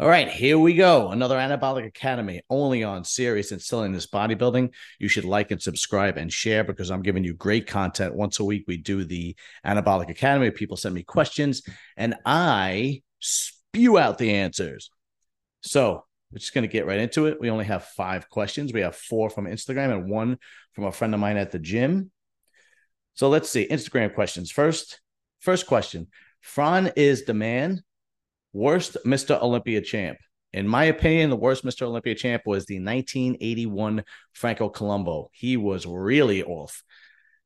All right, here we go. Another Anabolic Academy, only on Serious and Still in This Bodybuilding. You should like and subscribe and share because I'm giving you great content. Once a week, we do the Anabolic Academy. People send me questions, and I spew out the answers. So we're just going to get right into it. We only have 5 questions. We have 4 from Instagram and 1 from a friend of mine at the gym. So let's see. Instagram questions. First question. Fran is the man. Worst Mr. Olympia champ. In my opinion, the worst Mr. Olympia champ was the 1981 Franco Colombo. He was really off.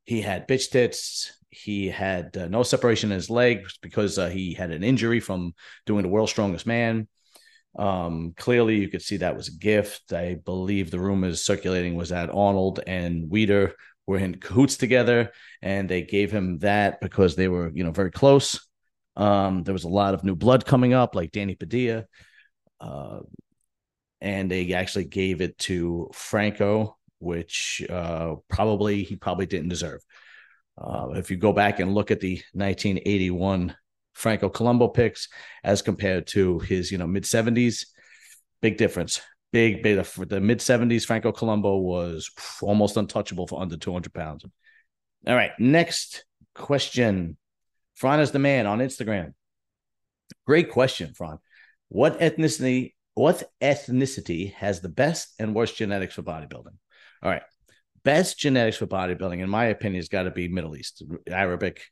He had bitch tits. He had no separation in his legs because he had an injury from doing the World's Strongest Man. Clearly, you could see that was a gift. I believe the rumors circulating was that Arnold and Weider were in cahoots together, and they gave him that because they were, very close. There was a lot of new blood coming up, like Danny Padilla, and they actually gave it to Franco, which he probably didn't deserve. If you go back and look at the 1981 Franco Colombo picks as compared to his, mid-70s, big difference. Big for the mid-70s, Franco Colombo was almost untouchable for under 200 pounds. All right, next question. Fran is the man on Instagram. Great question, Fran. What ethnicity has the best and worst genetics for bodybuilding? All right. Best genetics for bodybuilding, in my opinion, has got to be Middle East, Arabic,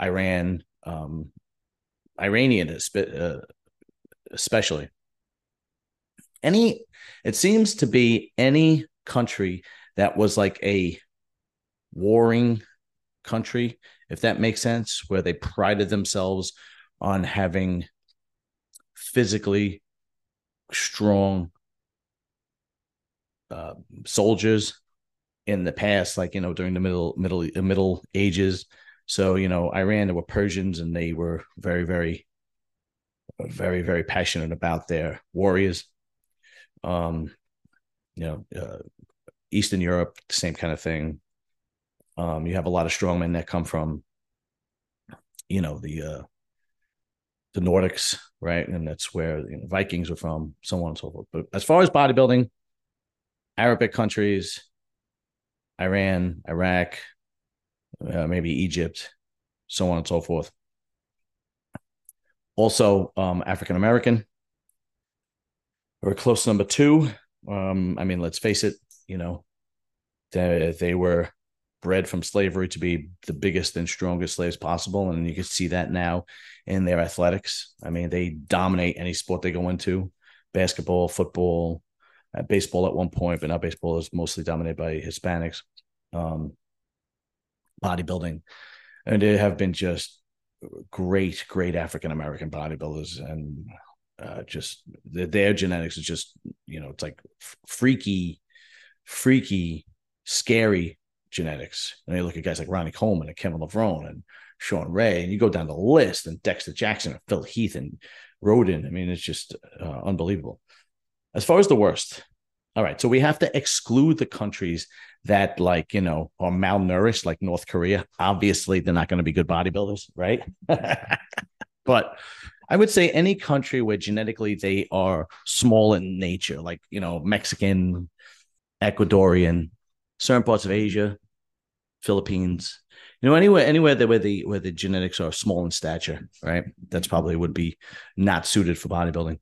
Iran, Iranian especially. It seems to be any country that was like a warring country, if that makes sense, where they prided themselves on having physically strong soldiers in the past, like, during the Middle Ages. So, Iran, there were Persians, and they were very, very, very, very passionate about their warriors. Eastern Europe, same kind of thing. You have a lot of strongmen that come from, the Nordics, right? And that's where Vikings were from, so on and so forth. But as far as bodybuilding, Arabic countries, Iran, Iraq, maybe Egypt, so on and so forth. Also, African-American. We're close to number 2. Let's face it, they were bred from slavery to be the biggest and strongest slaves possible. And you can see that now in their athletics. They dominate any sport they go into, basketball, football, baseball at one point, but now baseball is mostly dominated by Hispanics, bodybuilding. And there have been just great, great African-American bodybuilders, and just their genetics is just, it's like freaky, scary genetics. And you look at guys like Ronnie Coleman and Kevin Levrone and Sean Ray, and you go down the list, and Dexter Jackson and Phil Heath and Rodin. It's just unbelievable. As far as the worst, all right, so we have to exclude the countries that, like, are malnourished, like North Korea. Obviously, they're not going to be good bodybuilders, right? But I would say any country where genetically they are small in nature, like, Mexican, Ecuadorian, certain parts of Asia, Philippines, anywhere that where the genetics are small in stature, right? That's probably would be not suited for bodybuilding.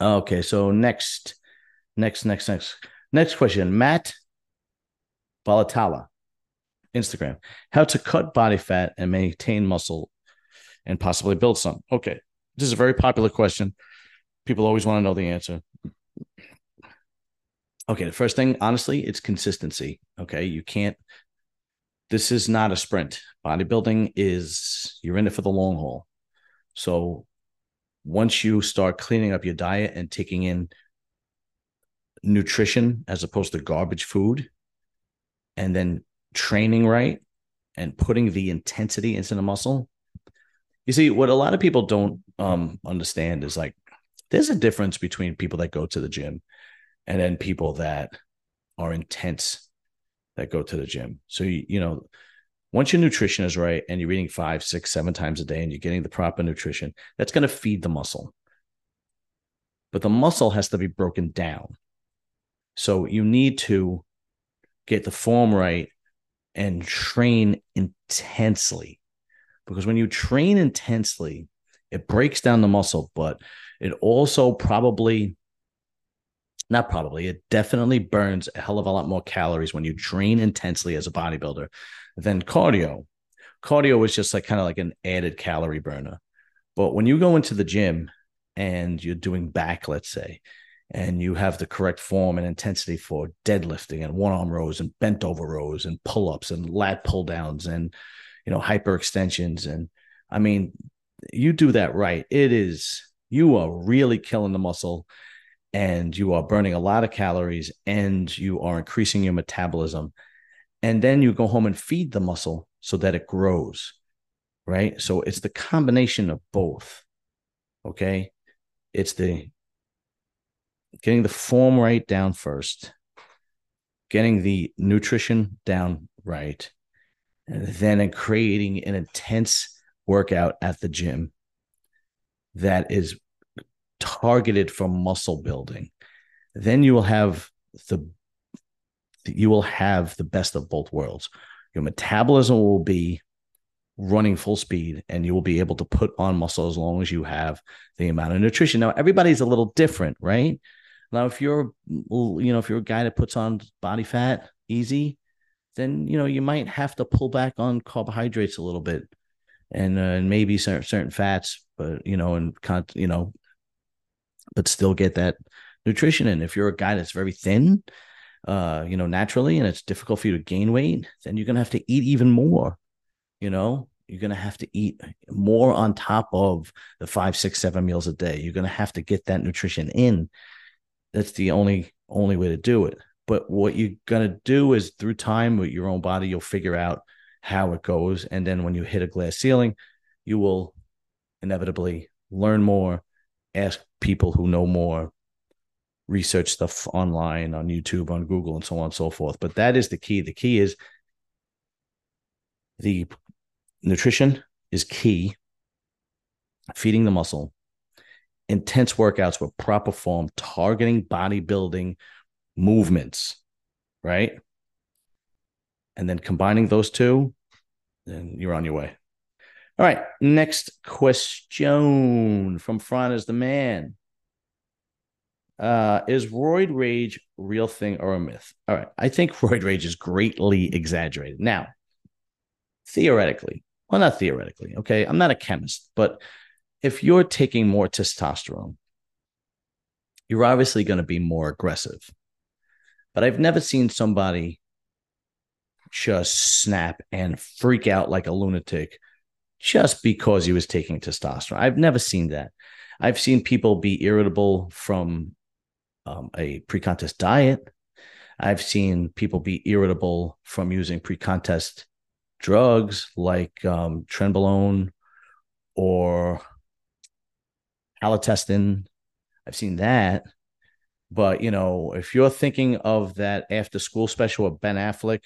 Okay, so next question. Matt Balatala, Instagram. How to cut body fat and maintain muscle and possibly build some. Okay, this is a very popular question. People always want to know the answer. Okay, the first thing, honestly, it's consistency. Okay, this is not a sprint. Bodybuilding is, you're in it for the long haul. So once you start cleaning up your diet and taking in nutrition as opposed to garbage food, and then training right and putting the intensity into the muscle. You see, what a lot of people don't understand is, like, there's a difference between people that go to the gym and then people that are intense that go to the gym. So, once your nutrition is right and you're eating 5, 6, 7 times a day and you're getting the proper nutrition, that's going to feed the muscle. but the muscle has to be broken down. So you need to get the form right and train intensely, because when you train intensely, it breaks down the muscle, but it also probably, not probably, it definitely burns a hell of a lot more calories when you train intensely as a bodybuilder than cardio. Cardio is just like kind of like an added calorie burner. But when you go into the gym and you're doing back, let's say, and you have the correct form and intensity for deadlifting and one-arm rows and bent over rows and pull-ups and lat pull-downs and, you know, hyperextensions. And I mean, you do that right, it is, you are really killing the muscle and you are burning a lot of calories and you are increasing your metabolism. And then you go home and feed the muscle so that it grows, right? So it's the combination of both, okay? It's the getting the form right down first, getting the nutrition down right, and then in creating an intense workout at the gym that is targeted for muscle building. Then you will have the best of both worlds. Your metabolism will be running full speed and you will be able to put on muscle as long as you have the amount of nutrition. Now, everybody's a little different, right? Now, if you're a guy that puts on body fat easy, then, you know, you might have to pull back on carbohydrates a little bit and maybe certain fats, but, you know, but still get that nutrition in. If you're a guy that's very thin, you know, naturally, and it's difficult for you to gain weight, then you're going to have to eat even more. You know, you're going to have to eat more on top of the 5, 6, 7 meals a day. You're going to have to get that nutrition in. That's the only way to do it. But what you're going to do is through time with your own body, you'll figure out how it goes. And then when you hit a glass ceiling, you will inevitably learn more, ask people who know more, research stuff online, on YouTube, on Google, and so on and so forth. But that is the key. The key is the nutrition is key, feeding the muscle, intense workouts with proper form, targeting bodybuilding movements, right? And then combining those two, then you're on your way. All right, next question from Fran is the man. Is roid rage real thing or a myth? All right, I think roid rage is greatly exaggerated. Now, theoretically, well, not theoretically, okay, I'm not a chemist, but if you're taking more testosterone, you're obviously going to be more aggressive. But I've never seen somebody just snap and freak out like a lunatic just because he was taking testosterone. I've never seen that. I've seen people be irritable from a pre-contest diet. I've seen people be irritable from using pre-contest drugs like trenbolone or halotestin. I've seen that. But, you know, if you're thinking of that after school special of Ben Affleck,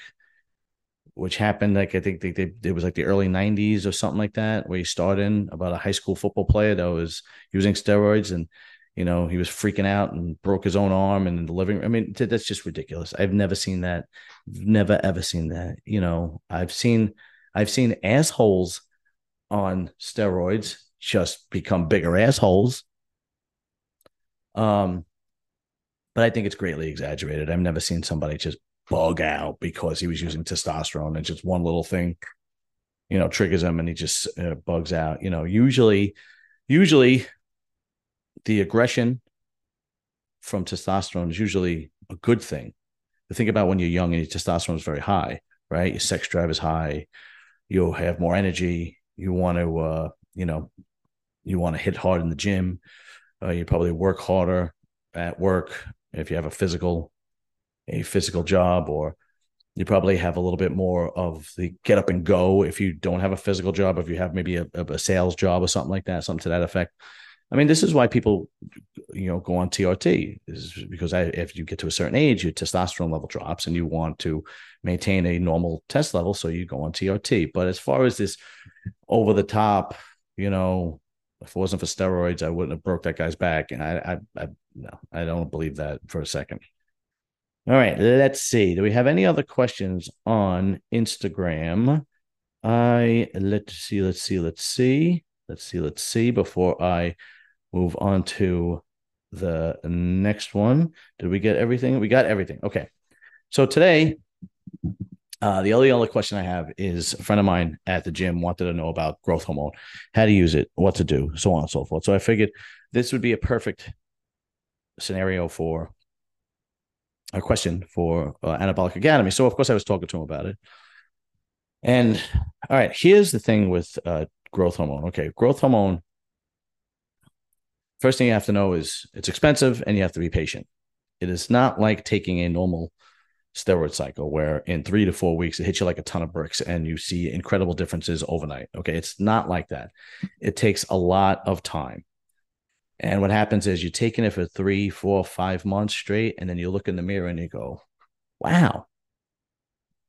which happened, like, I think it was like the early 90s or something like that, where you start in about a high school football player that was using steroids and, you know, he was freaking out and broke his own arm in the living room. I mean, that's just ridiculous. I've never seen that. Never, ever seen that. You know, I've seen assholes on steroids just become bigger assholes. But I think it's greatly exaggerated. I've never seen somebody just bug out because he was using testosterone and just one little thing, you know, triggers him and he just bugs out. You know, usually the aggression from testosterone is usually a good thing. But think about when you're young and your testosterone is very high, right? Your sex drive is high. You'll have more energy. You want to, hit hard in the gym. You probably work harder at work if you have a physical job, or you probably have a little bit more of the get up and go if you don't have a physical job, if you have maybe a sales job or something like that, something to that effect. I mean, this is why people, you know, go on TRT, is because if you get to a certain age, your testosterone level drops and you want to maintain a normal test level, so you go on TRT. But as far as this over the top, you know, If it wasn't for steroids, I wouldn't have broke that guy's back. And I don't believe that for a second. All right, let's see. Do we have any other questions on Instagram? Let's see before I move on to the next one. Did we get everything? We got everything. Okay. So today, the only other question I have is a friend of mine at the gym wanted to know about growth hormone, how to use it, what to do, so on and so forth. So I figured this would be a perfect scenario for a question for Anabolic Academy. So of course I was talking to him about it. And all right, here's the thing with growth hormone. Okay, growth hormone. First thing you have to know is it's expensive and you have to be patient. It is not like taking a normal steroid cycle where in 3 to 4 weeks, it hits you like a ton of bricks and you see incredible differences overnight. Okay. It's not like that. It takes a lot of time. And what happens is you're taking it for 3, 4, 5 months straight. And then you look in the mirror and you go, wow,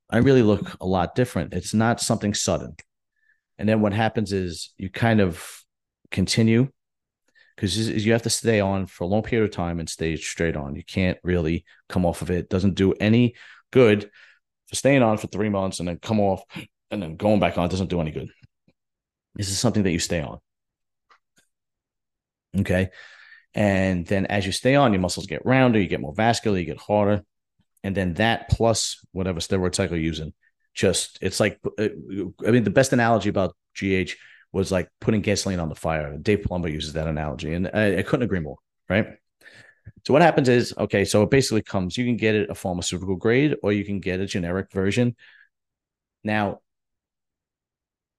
I really look a lot different. It's not something sudden. And then what happens is you kind of continue, because you have to stay on for a long period of time and stay straight on. You can't really come off of it. It doesn't do any good for staying on for 3 months and then come off and then going back on. It doesn't do any good. This is something that you stay on. Okay. And then as you stay on, your muscles get rounder, you get more vascular, you get harder. And then that plus whatever steroid cycle you're using, just it's like, I mean, the best analogy about GH was like putting gasoline on the fire. Dave Palumbo uses that analogy, and I couldn't agree more, right? So what happens is, okay, so it basically comes, you can get it a pharmaceutical grade or you can get a generic version. Now,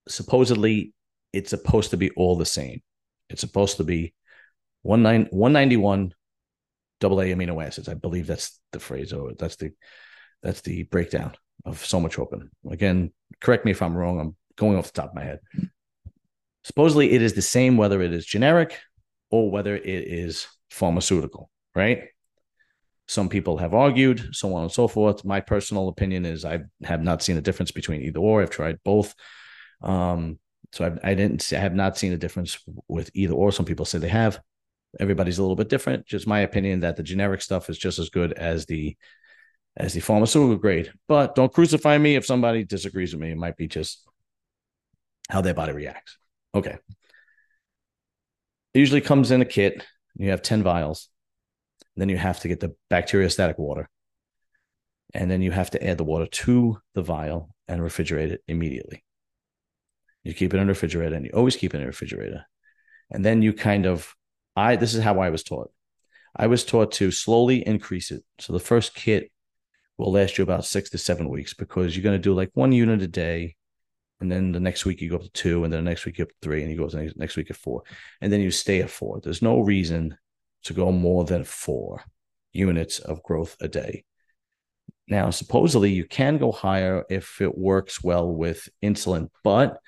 supposedly, it's supposed to be all the same. It's supposed to be 191 AA amino acids. I believe that's the phrase, or that's the breakdown of somatropin. Again, correct me if I'm wrong. I'm going off the top of my head. Supposedly, it is the same whether it is generic or whether it is pharmaceutical, right? Some people have argued, so on and so forth. My personal opinion is I have not seen a difference between either or. I've tried both. I have not seen a difference with either or. Some people say they have. Everybody's a little bit different. Just my opinion that the generic stuff is just as good as the pharmaceutical grade. But don't crucify me if somebody disagrees with me. It might be just how their body reacts. Okay. It usually comes in a kit. You have 10 vials. Then you have to get the bacteriostatic water. And then you have to add the water to the vial and refrigerate it immediately. You keep it in the refrigerator, and you always keep it in the refrigerator. And then you kind of, this is how I was taught. I was taught to slowly increase it. So the first kit will last you about 6 to 7 weeks because you're going to do like 1 unit a day. And then the next week you go up to 2, and then the next week you go up to 3, and you go to the next week at 4. And then you stay at 4. There's no reason to go more than 4 units of growth a day. Now, supposedly you can go higher if it works well with insulin, but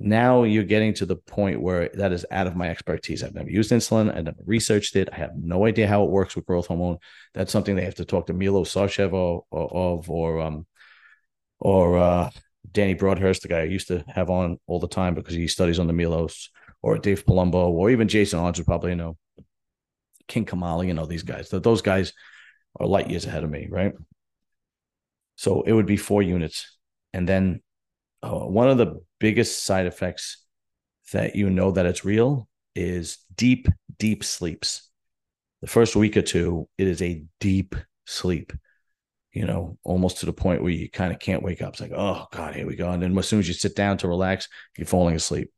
now you're getting to the point where that is out of my expertise. I've never used insulin. I've never researched it. I have no idea how it works with growth hormone. That's something they have to talk to Milo Sarshev or Danny Broadhurst, the guy I used to have on all the time because he studies on the Milos, or Dave Palumbo, or even Jason Arns would probably know, King Kamali, these guys. Those guys are light years ahead of me, right? So it would be 4 units. And then one of the biggest side effects that that it's real is deep, deep sleeps. The first week or two, it is a deep sleep. Almost to the point where you kind of can't wake up. It's like, oh God, here we go. And then as soon as you sit down to relax, you're falling asleep.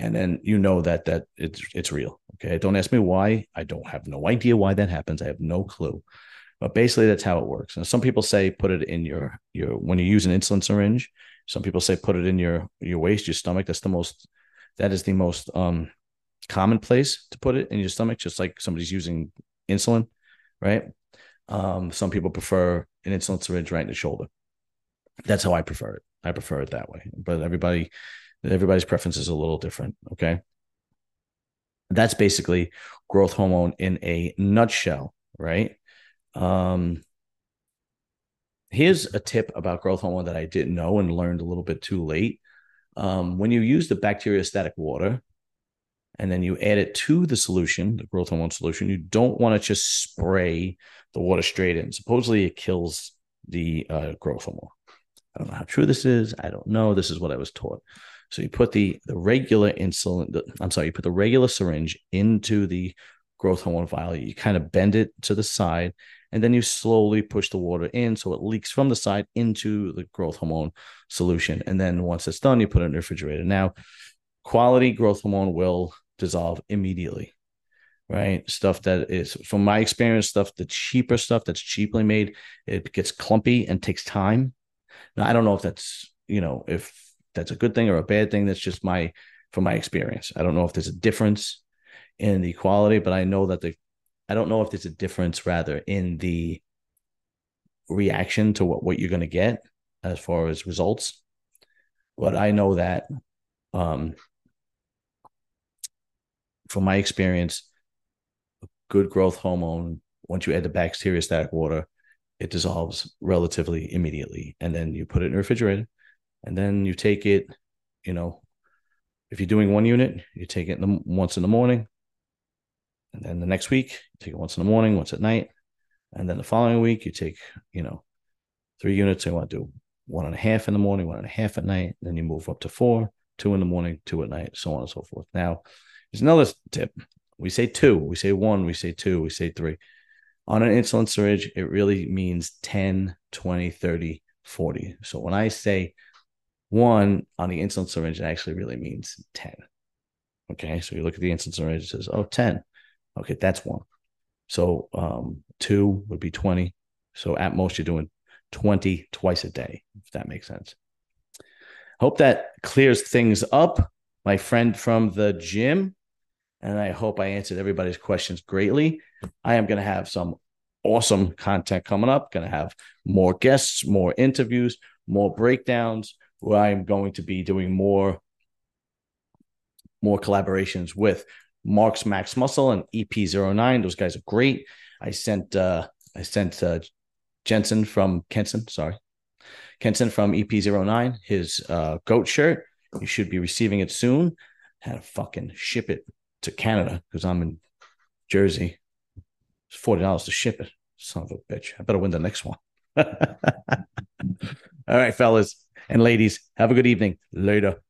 And then that it's real. Okay. Don't ask me why. I don't have no idea why that happens. I have no clue, but basically that's how it works. And some people say, put it in your when you use an insulin syringe, some people say, put it in your waist, your stomach. That is the most common place to put it in your stomach. Just like somebody's using insulin, right? Some people prefer an insulin syringe right in the shoulder. That's how I prefer it. I prefer it that way. But everybody's preference is a little different, okay? That's basically growth hormone in a nutshell, right? Here's a tip about growth hormone that I didn't know and learned a little bit too late. When you use the bacteriostatic water, and then you add it to the solution, the growth hormone solution. You don't want to just spray the water straight in. Supposedly it kills the growth hormone. I don't know how true this is. I don't know. This is what I was taught. So you put the regular insulin, you put the regular syringe into the growth hormone vial. You kind of bend it to the side, and then you slowly push the water in so it leaks from the side into the growth hormone solution. And then once it's done, you put it in the refrigerator. Now, quality growth hormone will dissolve immediately, right? Stuff that is, from my experience, the cheaper stuff that's cheaply made, it gets clumpy and takes time. Now, I don't know if that's, if that's a good thing or a bad thing. That's just from my experience. I don't know if there's a difference in the quality, but I know that I don't know if there's a difference rather in the reaction to what you're going to get as far as results. But I know that from my experience, a good growth hormone, once you add the bacteriostatic water, it dissolves relatively immediately. And then you put it in the refrigerator, and then you take it, if you're doing one unit, you take it once in the morning. And then the next week, you take it once in the morning, once at night. And then the following week, you take, 3 units. You want to do 1.5 in the morning, 1.5 at night. Then you move up to 4, 2 in the morning, 2 at night, so on and so forth. Now, there's another tip. We say 2, we say 1, we say 2, we say 3. On an insulin syringe, it really means 10, 20, 30, 40. So when I say 1 on the insulin syringe, it actually really means 10. Okay, so you look at the insulin syringe, it says, 10. Okay, that's 1. So 2 would be 20. So at most, you're doing 20 twice a day, if that makes sense. Hope that clears things up, my friend from the gym. And I hope I answered everybody's questions greatly. I am going to have some awesome content coming up. Going to have more guests, more interviews, more breakdowns, where I am going to be doing more collaborations with Mark's Max Muscle and EP09. Those guys are great. I sent Jensen from Kensen. Sorry, Kensen from EP09. His goat shirt. You should be receiving it soon. Had to fucking ship it to Canada because I'm in Jersey. It's $40 to ship it. Son of a bitch. I better win the next one. All right, fellas and ladies. Have a good evening. Later.